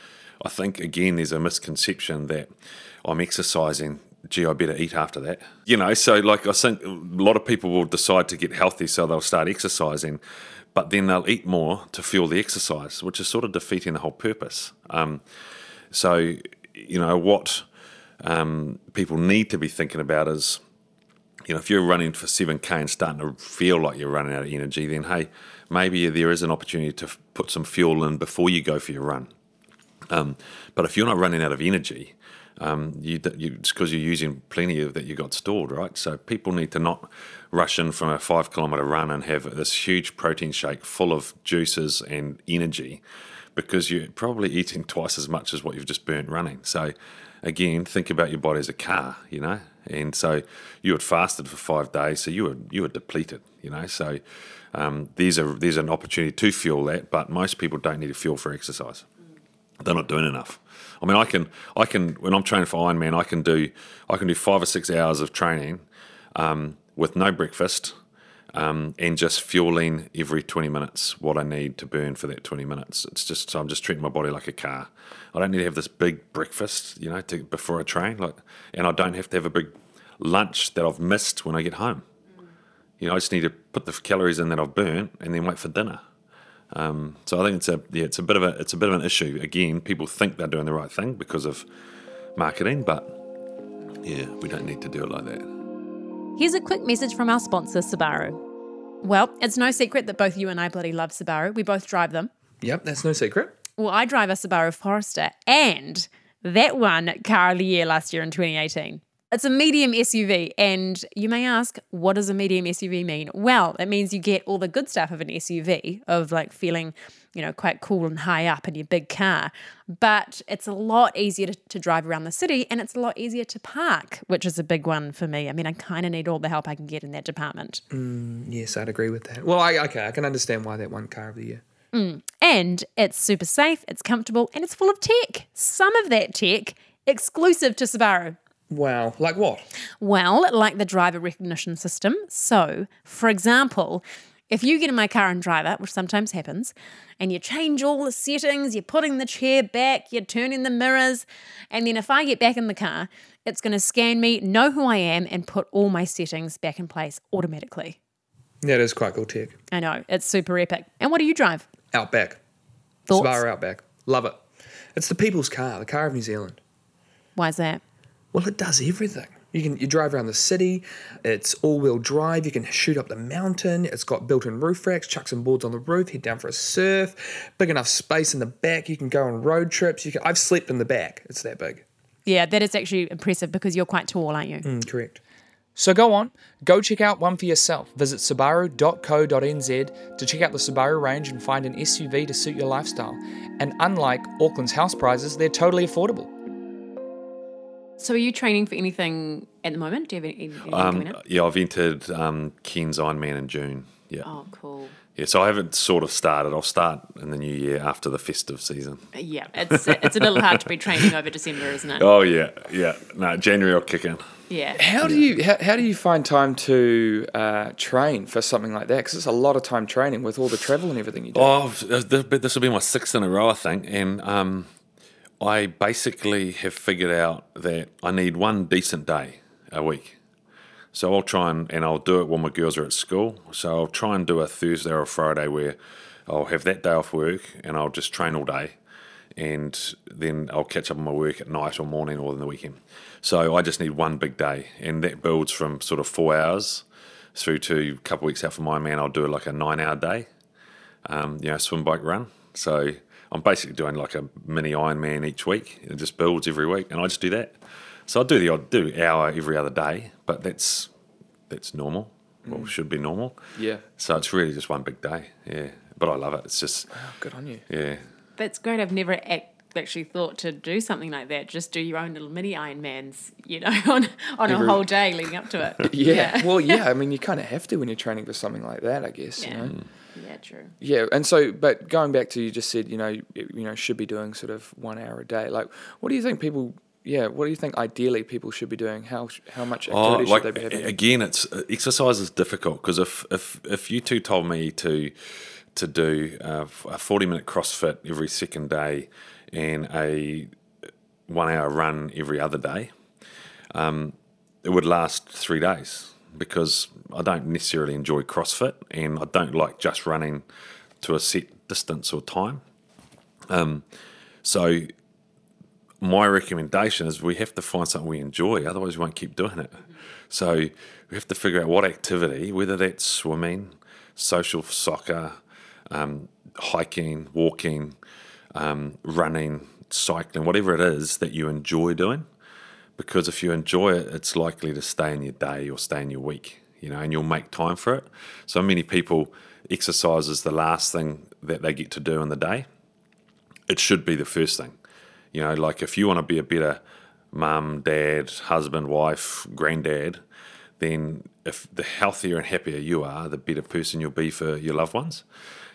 I think, again, there's a misconception that I'm exercising, gee, I better eat after that. You know, so like I think a lot of people will decide to get healthy, so they'll start exercising, but then they'll eat more to fuel the exercise, which is sort of defeating the whole purpose. Um, so, you know, what um, people need to be thinking about is, you know, if you're running for seven k and starting to feel like you're running out of energy, then, hey, maybe there is an opportunity to put some fuel in before you go for your run. Um, but if you're not running out of energy, um, you, you, it's because you're using plenty of that you got stored, right? So people need to not rush in from a five-kilometre run and have this huge protein shake full of juices and energy, because you're probably eating twice as much as what you've just burnt running. So, again, think about your body as a car, you know? And so you had fasted for five days, so you were you were depleted, you know? So um, there's, a, there's an opportunity to fuel that, but most people don't need to fuel for exercise. They're not doing enough. I mean, I can, I can. When I'm training for Ironman, I can do, I can do five or six hours of training, um, with no breakfast, um, and just fueling every twenty minutes what I need to burn for that twenty minutes. It's just so I'm just treating my body like a car. I don't need to have this big breakfast, you know, to, before I train, like, and I don't have to have a big lunch that I've missed when I get home. You know, I just need to put the calories in that I've burnt and then wait for dinner. Um, so I think it's a yeah, it's a bit of a it's a bit of an issue. Again, people think they're doing the right thing because of marketing, but yeah, we don't need to do it like that. Here's a quick message from our sponsor, Subaru. Well, it's no secret that both you and I bloody love Subaru. We both drive them. Yep, that's no secret. Well, I drive a Subaru Forester, and that one car of the year last year in twenty eighteen. It's a medium S U V, and you may ask, what does a medium S U V mean? Well, it means you get all the good stuff of an S U V, of like feeling, you know, quite cool and high up in your big car, but it's a lot easier to, to drive around the city, and it's a lot easier to park, which is a big one for me. I mean, I kind of need all the help I can get in that department. Mm, yes, I'd agree with that. Well, I, okay, I can understand why that one car of the year. Mm. And it's super safe, it's comfortable, and it's full of tech. Some of that tech exclusive to Subaru. Wow. Like what? Well, like the driver recognition system. So, for example, if you get in my car and drive it, which sometimes happens, and you change all the settings, you're putting the chair back, you're turning the mirrors, and then if I get back in the car, it's going to scan me, know who I am, and put all my settings back in place automatically. That is quite cool tech. I know. It's super epic. And what do you drive? Outback. Thoughts? Subaru Outback. Love it. It's the people's car, the car of New Zealand. Why is that? Well, it does everything. You can you drive around the city, it's all-wheel drive, you can shoot up the mountain, it's got built-in roof racks, chuck some boards on the roof, head down for a surf, big enough space in the back, you can go on road trips. You can, I've slept in the back, it's that big. Yeah, that is actually impressive because you're quite tall, aren't you? Mm, correct. So go on, go check out one for yourself. Visit subaru dot co dot n z to check out the Subaru range and find an S U V to suit your lifestyle. And unlike Auckland's house prices, they're totally affordable. So are you training for anything at the moment? Do you have anything um, coming up? Yeah, I've entered um, Ken's Ironman in June. Yeah. Oh, cool. Yeah, so I haven't sort of started. I'll start in the new year after the festive season. Yeah, it's it's a little hard to be training over December, isn't it? Oh yeah, yeah. No, January I'll kick in. Yeah. How do you how, how do you find time to uh, train for something like that? Because it's a lot of time training with all the travel and everything you do. Oh, this will be my sixth in a row, I think, and um, I basically have figured out that I need one decent day a week. So I'll try and, and I'll do it when my girls are at school. So I'll try and do a Thursday or a Friday where I'll have that day off work and I'll just train all day. And then I'll catch up on my work at night or morning or in the weekend. So I just need one big day. And that builds from sort of four hours through to a couple of weeks out from Ironman. I'll do like a nine-hour day, um, you know, swim, bike, run. So I'm basically doing like a mini Ironman each week. It just builds every week. And I just do that. So I do the odd do hour every other day, but that's that's normal, or mm. should be normal. Yeah. So it's really just one big day. Yeah. But I love it. It's just. Oh, good on you. Yeah. That's great. I've never act, actually thought to do something like that. Just do your own little mini Ironmans, you know, on on every... a whole day leading up to it. yeah. yeah. Well, yeah. I mean, you kind of have to when you're training for something like that, I guess. Yeah. You know? mm. Yeah. True. Yeah, and so, but going back to you just said, you know, you, you know, should be doing sort of one hour a day. Like, what do you think people? Yeah, what do you think ideally people should be doing? How how much activity oh, like, should they be having? Again, it's exercise is difficult because if, if if you two told me to to do a forty-minute CrossFit every second day and a one-hour run every other day, um, it would last three days because I don't necessarily enjoy CrossFit and I don't like just running to a set distance or time. Um, so... my recommendation is we have to find something we enjoy, otherwise we won't keep doing it. So we have to figure out what activity, whether that's swimming, social soccer, um, hiking, walking, um, running, cycling, whatever it is that you enjoy doing. Because if you enjoy it, it's likely to stay in your day or stay in your week, you know, and you'll make time for it. So many people, exercise is the last thing that they get to do in the day. It should be the first thing. You know, like if you want to be a better mum, dad, husband, wife, granddad, then if the healthier and happier you are, the better person you'll be for your loved ones.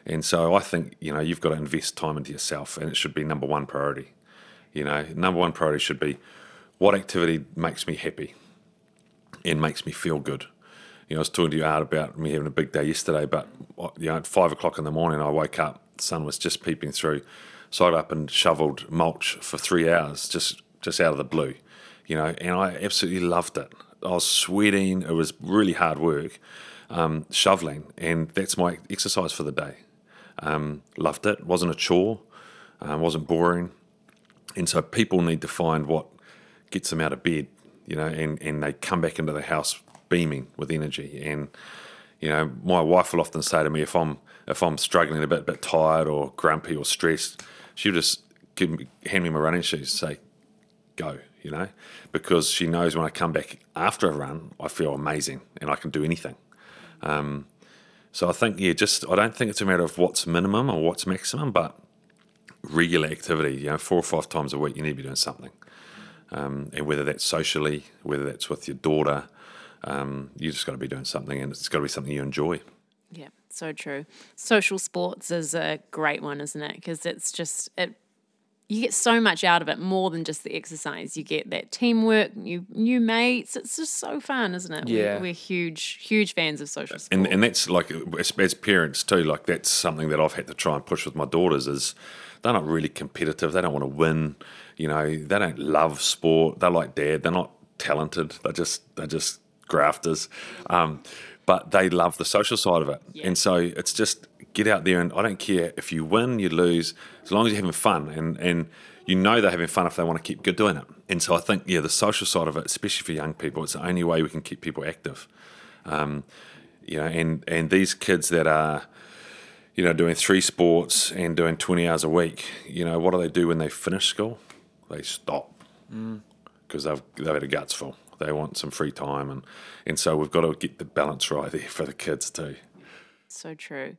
And so I think, you know, you've got to invest time into yourself and it should be number one priority. You know, number one priority should be what activity makes me happy and makes me feel good. You know, I was talking to you, Art, about me having a big day yesterday, but, you know, at five o'clock in the morning I woke up, the sun was just peeping through. So I got up and shoveled mulch for three hours, just, just out of the blue, you know, and I absolutely loved it. I was sweating. It was really hard work, um, shoveling, and that's my exercise for the day. Um, loved it. Wasn't a chore. Um, wasn't boring. And so people need to find what gets them out of bed, you know, and, and they come back into the house beaming with energy. And, you know, my wife will often say to me, if I'm if I'm struggling a bit, a bit tired or grumpy or stressed, she would just give me, hand me my running shoes and say, go, you know, because she knows when I come back after a run, I feel amazing and I can do anything. Um, so I think, yeah, just I don't think it's a matter of what's minimum or what's maximum, but regular activity, you know, four or five times a week, you need to be doing something. Um, and whether that's socially, whether that's with your daughter, um, you just got to be doing something and it's got to be something you enjoy. Yeah. So true. Social sports is a great one, isn't it? Because it's just it. You get so much out of it, more than just the exercise. You get that teamwork, new new mates. It's just so fun, isn't it? Yeah, we're, we're huge, huge fans of social sports. And and that's like as, as parents too. Like that's something that I've had to try and push with my daughters. Is they're not really competitive. They don't want to win. You know, they don't love sport. They're like dad. They're not talented. They're just they're just grafters. Um, But they love the social side of it. Yeah. And so it's just get out there and I don't care if you win, you lose, as long as you're having fun. And, and you know they're having fun if they want to keep doing it. And so I think, yeah, the social side of it, especially for young people, it's the only way we can keep people active. Um, you know, and, and these kids that are, you know, doing three sports and doing twenty hours a week, you know, what do they do when they finish school? They stop because mm. they've, they've had a guts full. They want some free time, and, and so we've got to get the balance right there for the kids too. So true.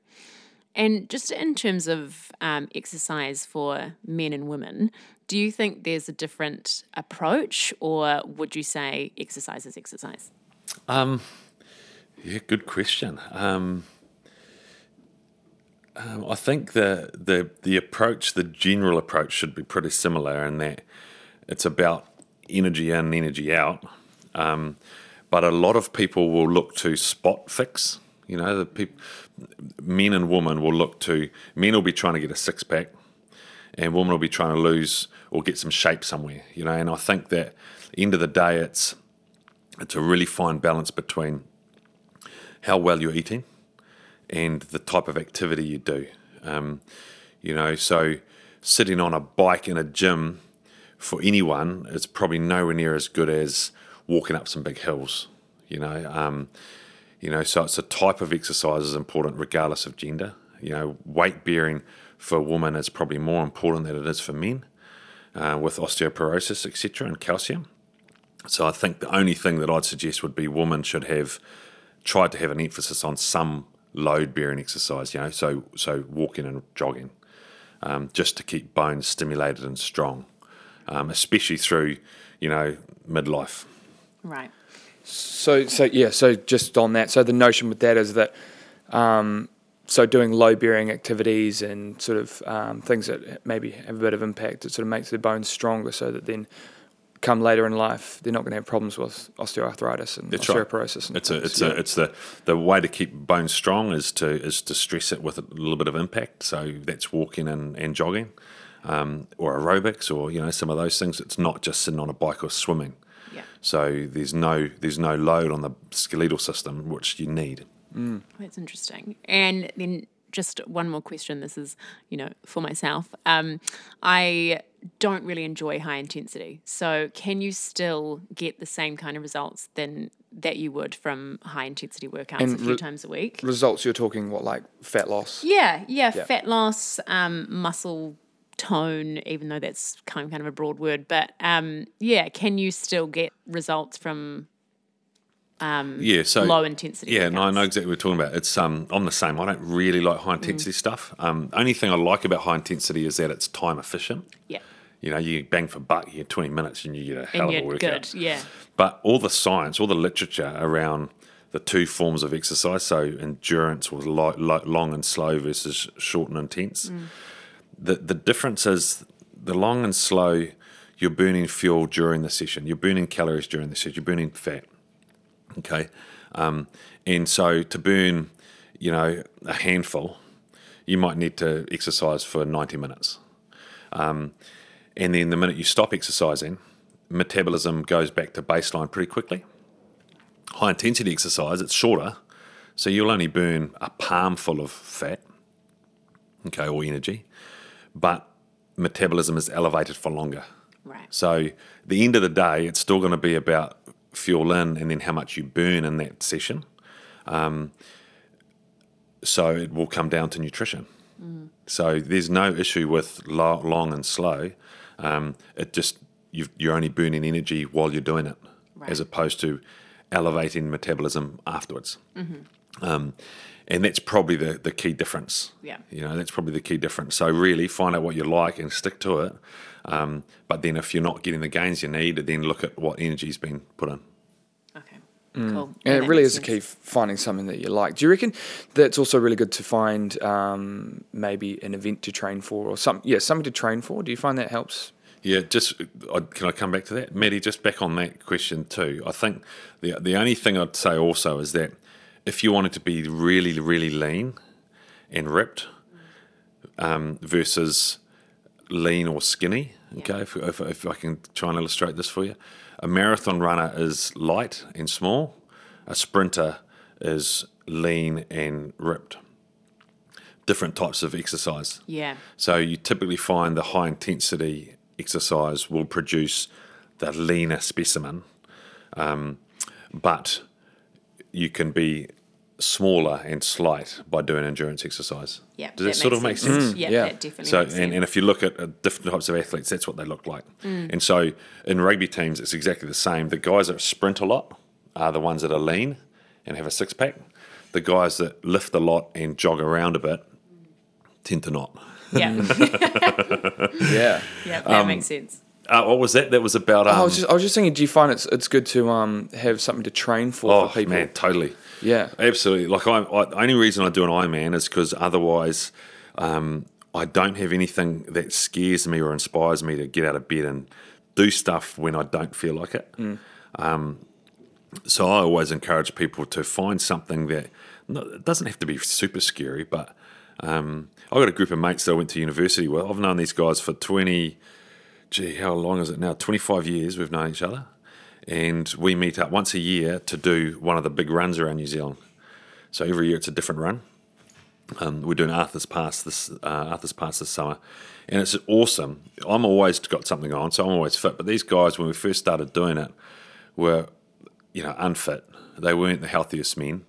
And just in terms of um, exercise for men and women, do you think there's a different approach, or would you say exercise is exercise? Um, yeah, good question. Um, Um, I think the the the approach, the general approach, should be pretty similar in that it's about energy in, energy out. Um, but a lot of people will look to spot fix. You know, the peop- men and women will look to men will be trying to get a six pack, and women will be trying to lose or get some shape somewhere. You know, and I think that end of the day, it's it's a really fine balance between how well you're eating and the type of activity you do. Um, you know, so sitting on a bike in a gym for anyone is probably nowhere near as good as walking up some big hills, you know. Um, you know, so it's a type of exercise is important regardless of gender. You know, weight bearing for women is probably more important than it is for men uh, with osteoporosis, et cetera, and calcium. So I think the only thing that I'd suggest would be women should have tried to have an emphasis on some load-bearing exercise, you know, so so walking and jogging, um, just to keep bones stimulated and strong, um, especially through, you know, midlife. Right. So, so yeah, so just on that, so the notion with that is that, um, so doing load-bearing activities and sort of um, things that maybe have a bit of impact, it sort of makes their bones stronger so that then come later in life, they're not going to have problems with osteoarthritis and That's osteoporosis. Right. And it's things. a, it's yeah. a, it's the, the way to keep bones strong is to is to stress it with a little bit of impact. So that's walking and, and jogging, um, or aerobics, or you know some of those things. It's not just sitting on a bike or swimming. Yeah. So there's no there's no load on the skeletal system which you need. Mm. That's interesting. And then just one more question. This is you know for myself. Um, I. don't really enjoy high intensity. So can you still get the same kind of results than that you would from high intensity workouts and a few re- times a week? Results you're talking what, like fat loss? Yeah, yeah, yeah. Fat loss, um, muscle tone, even though that's kind of, kind of a broad word. But um, yeah, can you still get results from um, yeah, so, low intensity Yeah, workouts? No, I know exactly what we're talking about. It's um, I'm the same. I don't really like high intensity mm. stuff. Um, only thing I like about high intensity is that it's time efficient. Yeah. You know, you bang for buck, you get twenty minutes and you get a hell of a workout. Good, yeah. But all the science, all the literature around the two forms of exercise, so endurance or lo- lo- long and slow versus short and intense, mm. the, the difference is the long and slow, you're burning fuel during the session. You're burning calories during the session. You're burning fat, okay? Um, and so to burn, you know, a handful, you might need to exercise for ninety minutes. Um And then the minute you stop exercising, metabolism goes back to baseline pretty quickly. High intensity exercise, it's shorter, so you'll only burn a palm full of fat, okay, or energy, but metabolism is elevated for longer. Right. So at the end of the day, it's still going to be about fuel in and then how much you burn in that session. Um, so it will come down to nutrition. Mm. So there's no issue with lo- long and slow. Um, it just you've, you're only burning energy while you're doing it, right, as opposed to elevating metabolism afterwards. Mm-hmm. Um, and that's probably the, the key difference. Yeah, you know that's probably the key difference. So really, find out what you like and stick to it. Um, but then, if you're not getting the gains you need, then look at what energy's been put in. Okay, mm. cool. And, and it really is sense. the key, finding something that you like. Do you reckon that's also really good to find um, maybe an event to train for or something? Yeah, something to train for. Do you find that helps? Yeah, just I, can I come back to that? Maddie, just back on that question too. I think the the only thing I'd say also is that if you wanted to be really, really lean and ripped um, versus lean or skinny, okay, yeah. if, if, if I can try and illustrate this for you. A marathon runner is light and small. A sprinter is lean and ripped. Different types of exercise. Yeah. So you typically find the high intensity exercise will produce the leaner specimen, um, but you can be smaller and slight by doing endurance exercise. Yeah, does that, that sort of make sense? sense? Mm, yeah, yeah, that definitely so, makes and, sense. And if you look at uh, different types of athletes, that's what they look like. Mm. And so in rugby teams, it's exactly the same. The guys that sprint a lot are the ones that are lean and have a six-pack. The guys that lift a lot and jog around a bit tend to not. Yeah. yeah. Yeah, that um, makes sense. Uh, what was that? That was about. Um, I was just, I was just thinking. Do you find it's it's good to um have something to train for? Oh, for people? Man, totally. Yeah, absolutely. Like I, I, the only reason I do an Ironman is because otherwise, um, I don't have anything that scares me or inspires me to get out of bed and do stuff when I don't feel like it. Mm. Um, so I always encourage people to find something that no, it doesn't have to be super scary, but um, I got a group of mates that I went to university with. I've known these guys for twenty. Gee, how long is it now? twenty-five years we've known each other, and we meet up once a year to do one of the big runs around New Zealand. So every year it's a different run. Um, we're doing Arthur's Pass this uh, Arthur's Pass this summer, and it's awesome. I'm always got something on, so I'm always fit. But these guys, when we first started doing it, were you know unfit. They weren't the healthiest men,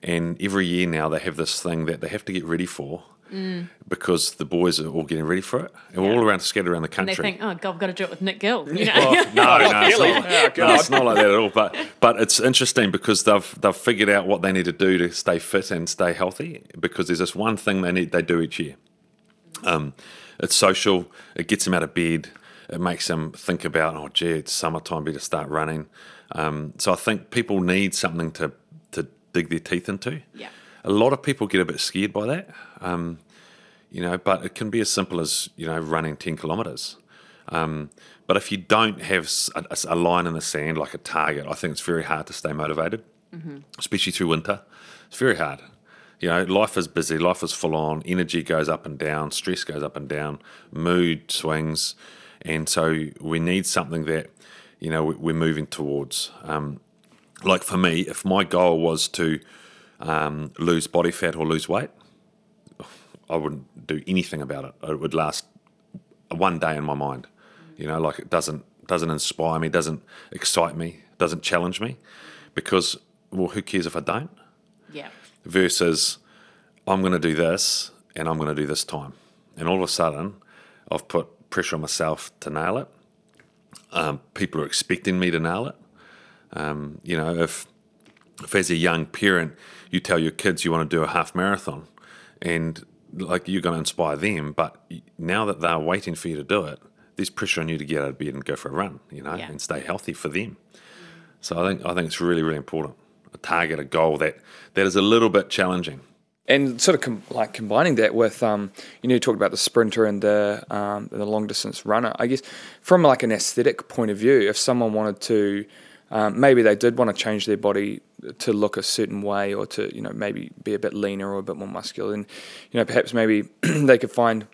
and every year now they have this thing that they have to get ready for. Mm. Because the boys are all getting ready for it, and we're yeah. all around scattered around the country. And they think, oh, God, I've got to do it with Nick Gill. You know? oh, no, no, it's not, no, it's not like that at all. But but it's interesting because they've they've figured out what they need to do to stay fit and stay healthy. Because there's this one thing they need they do each year. Um, it's social. It gets them out of bed. It makes them think about, oh, gee, it's summertime, better start running. Um, so I think people need something to to dig their teeth into. Yeah. A lot of people get a bit scared by that, um, you know, but it can be as simple as, you know, running ten kilometres. Um, but if you don't have a, a line in the sand, like a target, I think it's very hard to stay motivated, mm-hmm. especially through winter. It's very hard. You know, life is busy, life is full on, energy goes up and down, stress goes up and down, mood swings. And so we need something that, you know, we're moving towards. Um, like for me, if my goal was to... Um, lose body fat or lose weight, I wouldn't do anything about it. It would last one day in my mind. You know, like it doesn't doesn't inspire me, doesn't excite me, doesn't challenge me, because, well, who cares if I don't? Yeah. Versus, I'm going to do this and I'm going to do this time. And all of a sudden, I've put pressure on myself to nail it. Um, people are expecting me to nail it. Um, you know, if... If as a young parent you tell your kids you want to do a half marathon, and like you're going to inspire them, but now that they're waiting for you to do it, there's pressure on you to get out of bed and go for a run, you know, yeah. and stay healthy for them. So I think I think it's really really important. A target, a goal that that is a little bit challenging. And sort of com- like combining that with, um, you know, you talked about the sprinter and the um, the long distance runner. I guess from like an aesthetic point of view, if someone wanted to. Um, maybe they did want to change their body to look a certain way, or to, you know, maybe be a bit leaner or a bit more muscular. And, you know, perhaps maybe they could find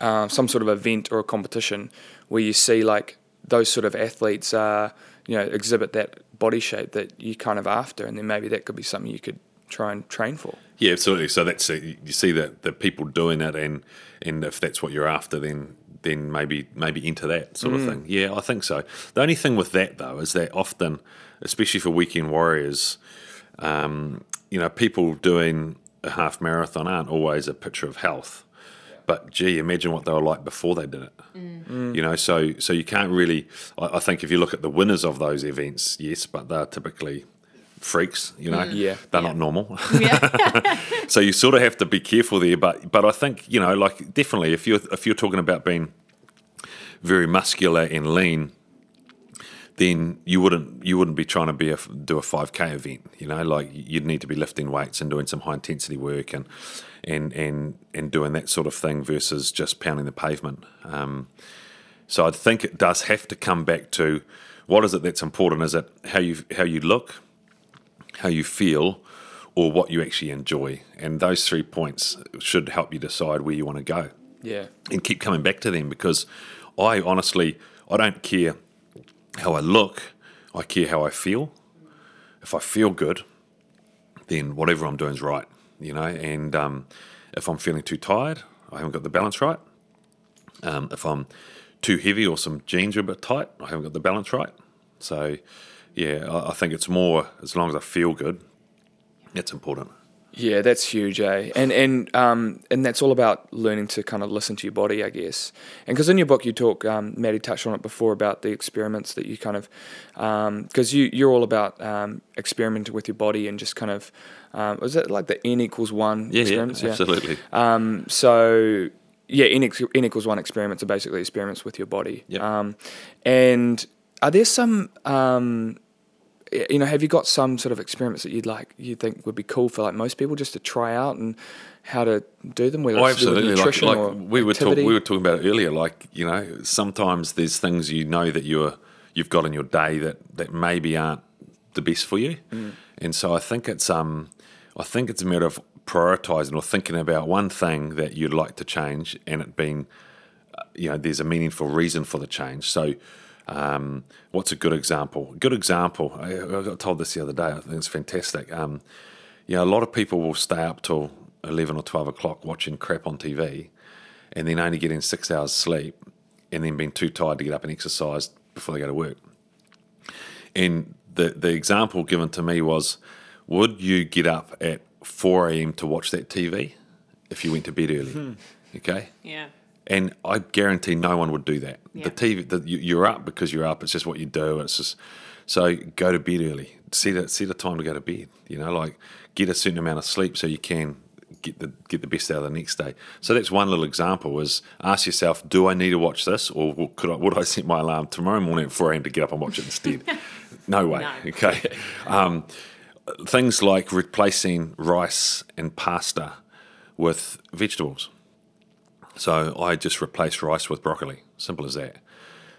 uh, some sort of event or a competition where you see like those sort of athletes, uh, you know, exhibit that body shape that you're kind of after. And then maybe that could be something you could try and train for. Yeah, absolutely. So that's you see that the people doing that, and and if that's what you're after, then then maybe maybe into that sort mm. of thing. Yeah, I think so. The only thing with that though is that often, especially for weekend warriors, um, you know, people doing a half marathon aren't always a picture of health. But gee, imagine what they were like before they did it. Mm. Mm. You know, so so you can't really. I, I think if you look at the winners of those events, yes, but they're typically. Freaks, you know, yeah. they're yeah. not normal. Yeah. So you sort of have to be careful there. But but I think, you know, like definitely if you're if you're talking about being very muscular and lean, then you wouldn't you wouldn't be trying to be a, do a five K event. You know, like you'd need to be lifting weights and doing some high intensity work and and and and doing that sort of thing versus just pounding the pavement. Um, so I think it does have to come back to what is it that's important? Is it how you how you look? How you feel, or what you actually enjoy, and those three points should help you decide where you want to go. Yeah, and keep coming back to them, because I honestly I don't care how I look, I care how I feel. If I feel good, then whatever I'm doing is right, you know. And um, if I'm feeling too tired, I haven't got the balance right. Um, if I'm too heavy or some jeans are a bit tight, I haven't got the balance right. So. Yeah, I think it's more, as long as I feel good, it's important. Yeah, that's huge, eh? And and um, and that's all about learning to kind of listen to your body, I guess. And because in your book you talk, um, Maddie touched on it before about the experiments that you kind of, because um, you, you're all about um, experimenting with your body and just kind of, um, is it like the N equals one yeah, experiments? Yeah, absolutely. Yeah. Um, so... yeah, N, N equals one experiments are basically experiments with your body. Yep. Um, and are there some, um, you know, have you got some sort of experiments that you'd like, you think would be cool for like most people just to try out and how to do them? Whether oh, absolutely. Nutrition like, like or we were talking, we were talking about it earlier. Like, you know, sometimes there's things you know that you're you've got in your day that that maybe aren't the best for you. Mm. And so I think it's um, I think it's a matter of prioritising or thinking about one thing that you'd like to change and it being, you know, there's a meaningful reason for the change. So. Um, what's a good example? Good example. I, I got told this the other day. I think it's fantastic. Um, you know, a lot of people will stay up till eleven or twelve o'clock watching crap on T V, and then only getting six hours sleep, and then being too tired to get up and exercise before they go to work. And the the example given to me was, would you get up at four a.m. to watch that T V if you went to bed early? Hmm. Okay. Yeah. And I guarantee no one would do that. Yeah. The T V, the, you, you're up because you're up. It's just what you do. It's just so go to bed early. Set a set a time to go to bed. You know, like get a certain amount of sleep so you can get the get the best out of the next day. So that's one little example. Is ask yourself, do I need to watch this, or could I, would I set my alarm tomorrow morning at four a.m. to get up and watch it instead? No way. No. Okay. Um, things like replacing rice and pasta with vegetables. So I just replace rice with broccoli, simple as that.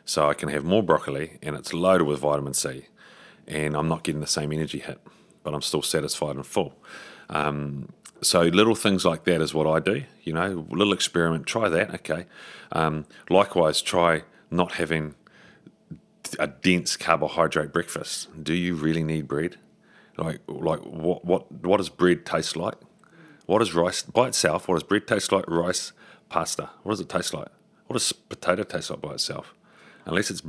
So I can have more broccoli and it's loaded with vitamin C and I'm not getting the same energy hit, but I'm still satisfied and full. Um, so little things like that is what I do, you know, little experiment, try that, okay. Um, likewise, try not having a dense carbohydrate breakfast. Do you really need bread? Like, like what, what, what does bread taste like? What does rice, by itself, what does bread taste like, rice, pasta, what does it taste like? What does potato taste like by itself? Unless it's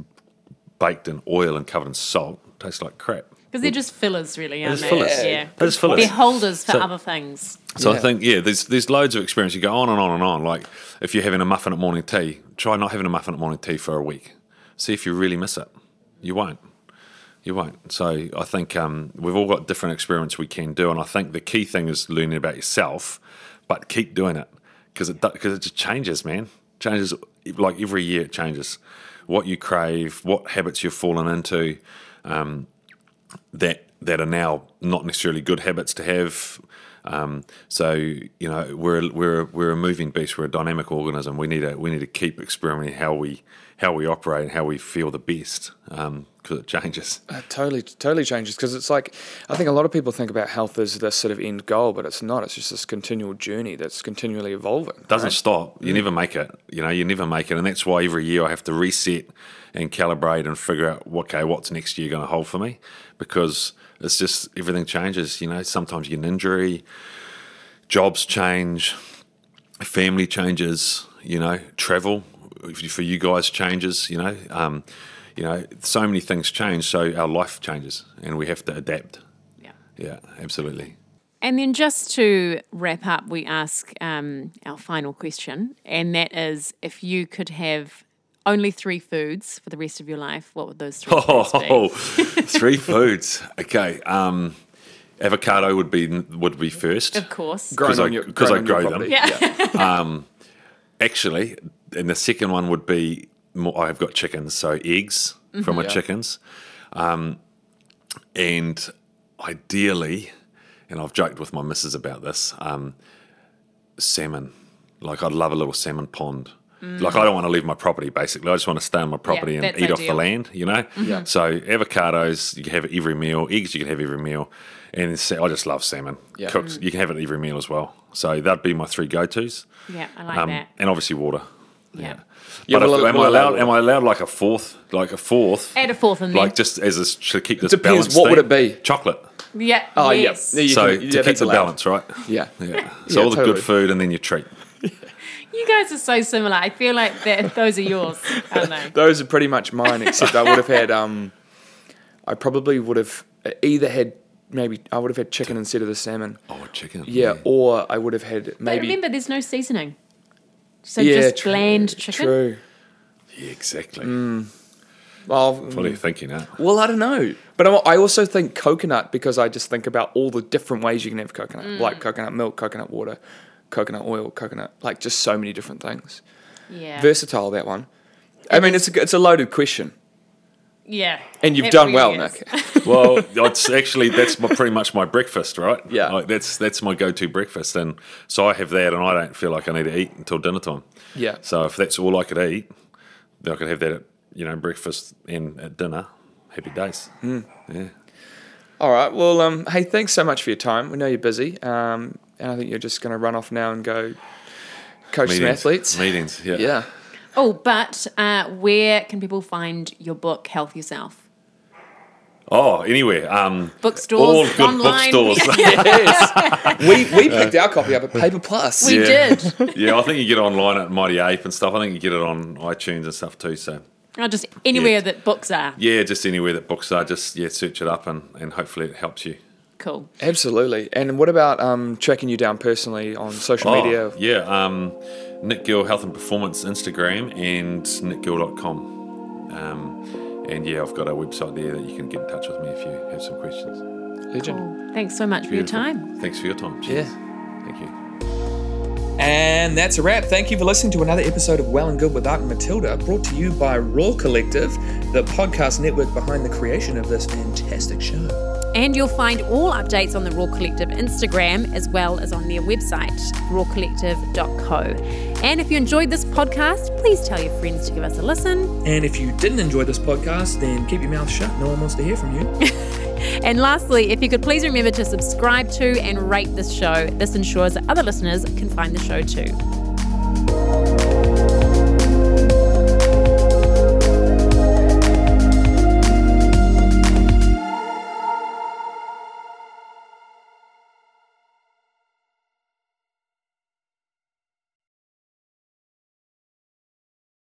baked in oil and covered in salt, it tastes like crap. Because they're just fillers, really, aren't they? Fillers. Yeah. Yeah. They're just fillers. They're holders for so, other things. So yeah. I think, yeah, there's there's loads of experience. You go on and on and on. Like if you're having a muffin at morning tea, try not having a muffin at morning tea for a week. See if you really miss it. You won't. You won't. So I think um, we've all got different experiments we can do, and I think the key thing is learning about yourself, but keep doing it. Because it, cause it just changes, man. Changes, like every year it changes. What you crave, what habits you've fallen into um, that that are now not necessarily good habits to have. Um, so, you know, we're we're we're a moving beast. We're a dynamic organism. We need to we need to keep experimenting how we how we operate and how we feel the best because um, it changes. It totally totally changes because it's like I think a lot of people think about health as this sort of end goal, but it's not. It's just this continual journey that's continually evolving. It doesn't right? stop. You mm. never make it. You know, you never make it, and that's why every year I have to reset and calibrate and figure out okay, what's next year going to hold for me because. It's just everything changes, you know. Sometimes you get an injury, jobs change, family changes, you know, travel for you guys changes, you know. Um, you know, so many things change, so our life changes and we have to adapt. Yeah. Yeah, absolutely. And then just to wrap up, we ask um, our final question, and that is if you could have only three foods for the rest of your life, what would those three oh, foods be? Three foods. Okay. Um, avocado would be would be first. Of course. Because I, your, I grow them. Yeah. Yeah. Um, actually, and the second one would be, more, I've got chickens, so eggs mm-hmm. from my yeah. chickens. Um, and ideally, and I've joked with my missus about this, um, salmon. Like I'd love a little salmon pond. Mm. Like I don't want to leave my property, basically. I just want to stay on my property yeah, and eat ideal. Off the land, you know. Mm-hmm. Yeah. So avocados, you can have it every meal. Eggs, you can have every meal. And I just love salmon. Yeah. Cooked, mm. you can have it every meal as well. So that'd be my three go-tos. Yeah, I like um, that. And obviously water. Yeah. yeah. yeah but well, if, am well, I allowed? Am I allowed like a fourth? Like a fourth? Add a fourth in there. Like just as a, to keep this depends, balance. Depends. What thing, would it be? Chocolate. Yeah. Oh yes. Yeah. So can, yeah, to keep the allowed. Balance, right? Yeah. Yeah. So yeah, all the totally. Good food and then your treat. You guys are so similar. I feel like that those are yours, aren't they? Those are pretty much mine, except I would have had, um, I probably would have either had, maybe, I would have had chicken instead of the salmon. Oh, chicken. Yeah, yeah. Or I would have had maybe. But remember, there's no seasoning. So yeah, just true, bland chicken. True. Yeah, exactly. Mm. Well, what are you thinking now? Well, I don't know. But I also think coconut because I just think about all the different ways you can have coconut, mm. like coconut milk, coconut water. coconut oil, coconut, like just so many different things. Yeah. Versatile, that one. I mean, it's a, it's a loaded question. Yeah. And you've done really well, is. Nick. Well, it's actually, that's my, pretty much my breakfast, right? Yeah. Like that's that's my go-to breakfast. And so I have that and I don't feel like I need to eat until dinner time. Yeah. So if that's all I could eat, then I could have that at, you know, breakfast and at dinner. Happy days. Mm. Yeah. All right. Well, um, hey, thanks so much for your time. We know you're busy. Um, and I think you're just going to run off now and go coach Meetings. some athletes. Meetings, yeah. Yeah. Oh, but uh, where can people find your book, Health Yourself? Oh, anywhere. Um, bookstores, all good online. Bookstores. Yes. We we picked our copy up at Paper Plus. We yeah. did. Yeah, I think you get it online at Mighty Ape and stuff. I think you get it on iTunes and stuff too, so. Oh, just anywhere yeah. that books are. Yeah, just anywhere that books are. Just, yeah, search it up and, and hopefully it helps you. Cool. Absolutely. And what about um, tracking you down personally on social oh, media? Yeah, um, Nick Gill Health and Performance Instagram and nick gill dot com. Um, and yeah, I've got a website there that you can get in touch with me if you have some questions. Legend. Cool. Thanks so much Beautiful. for your time. Thanks for your time. Cheers. Yeah. Thank you. And that's a wrap. Thank you for listening to another episode of Well and Good with Art and Matilda, brought to you by Raw Collective, the podcast network behind the creation of this fantastic show. And you'll find all updates on the Raw Collective Instagram as well as on their website, raw collective dot co. And if you enjoyed this podcast, please tell your friends to give us a listen. And if you didn't enjoy this podcast, then keep your mouth shut. No one wants to hear from you. And lastly, if you could please remember to subscribe to and rate this show. This ensures that other listeners can find the show too.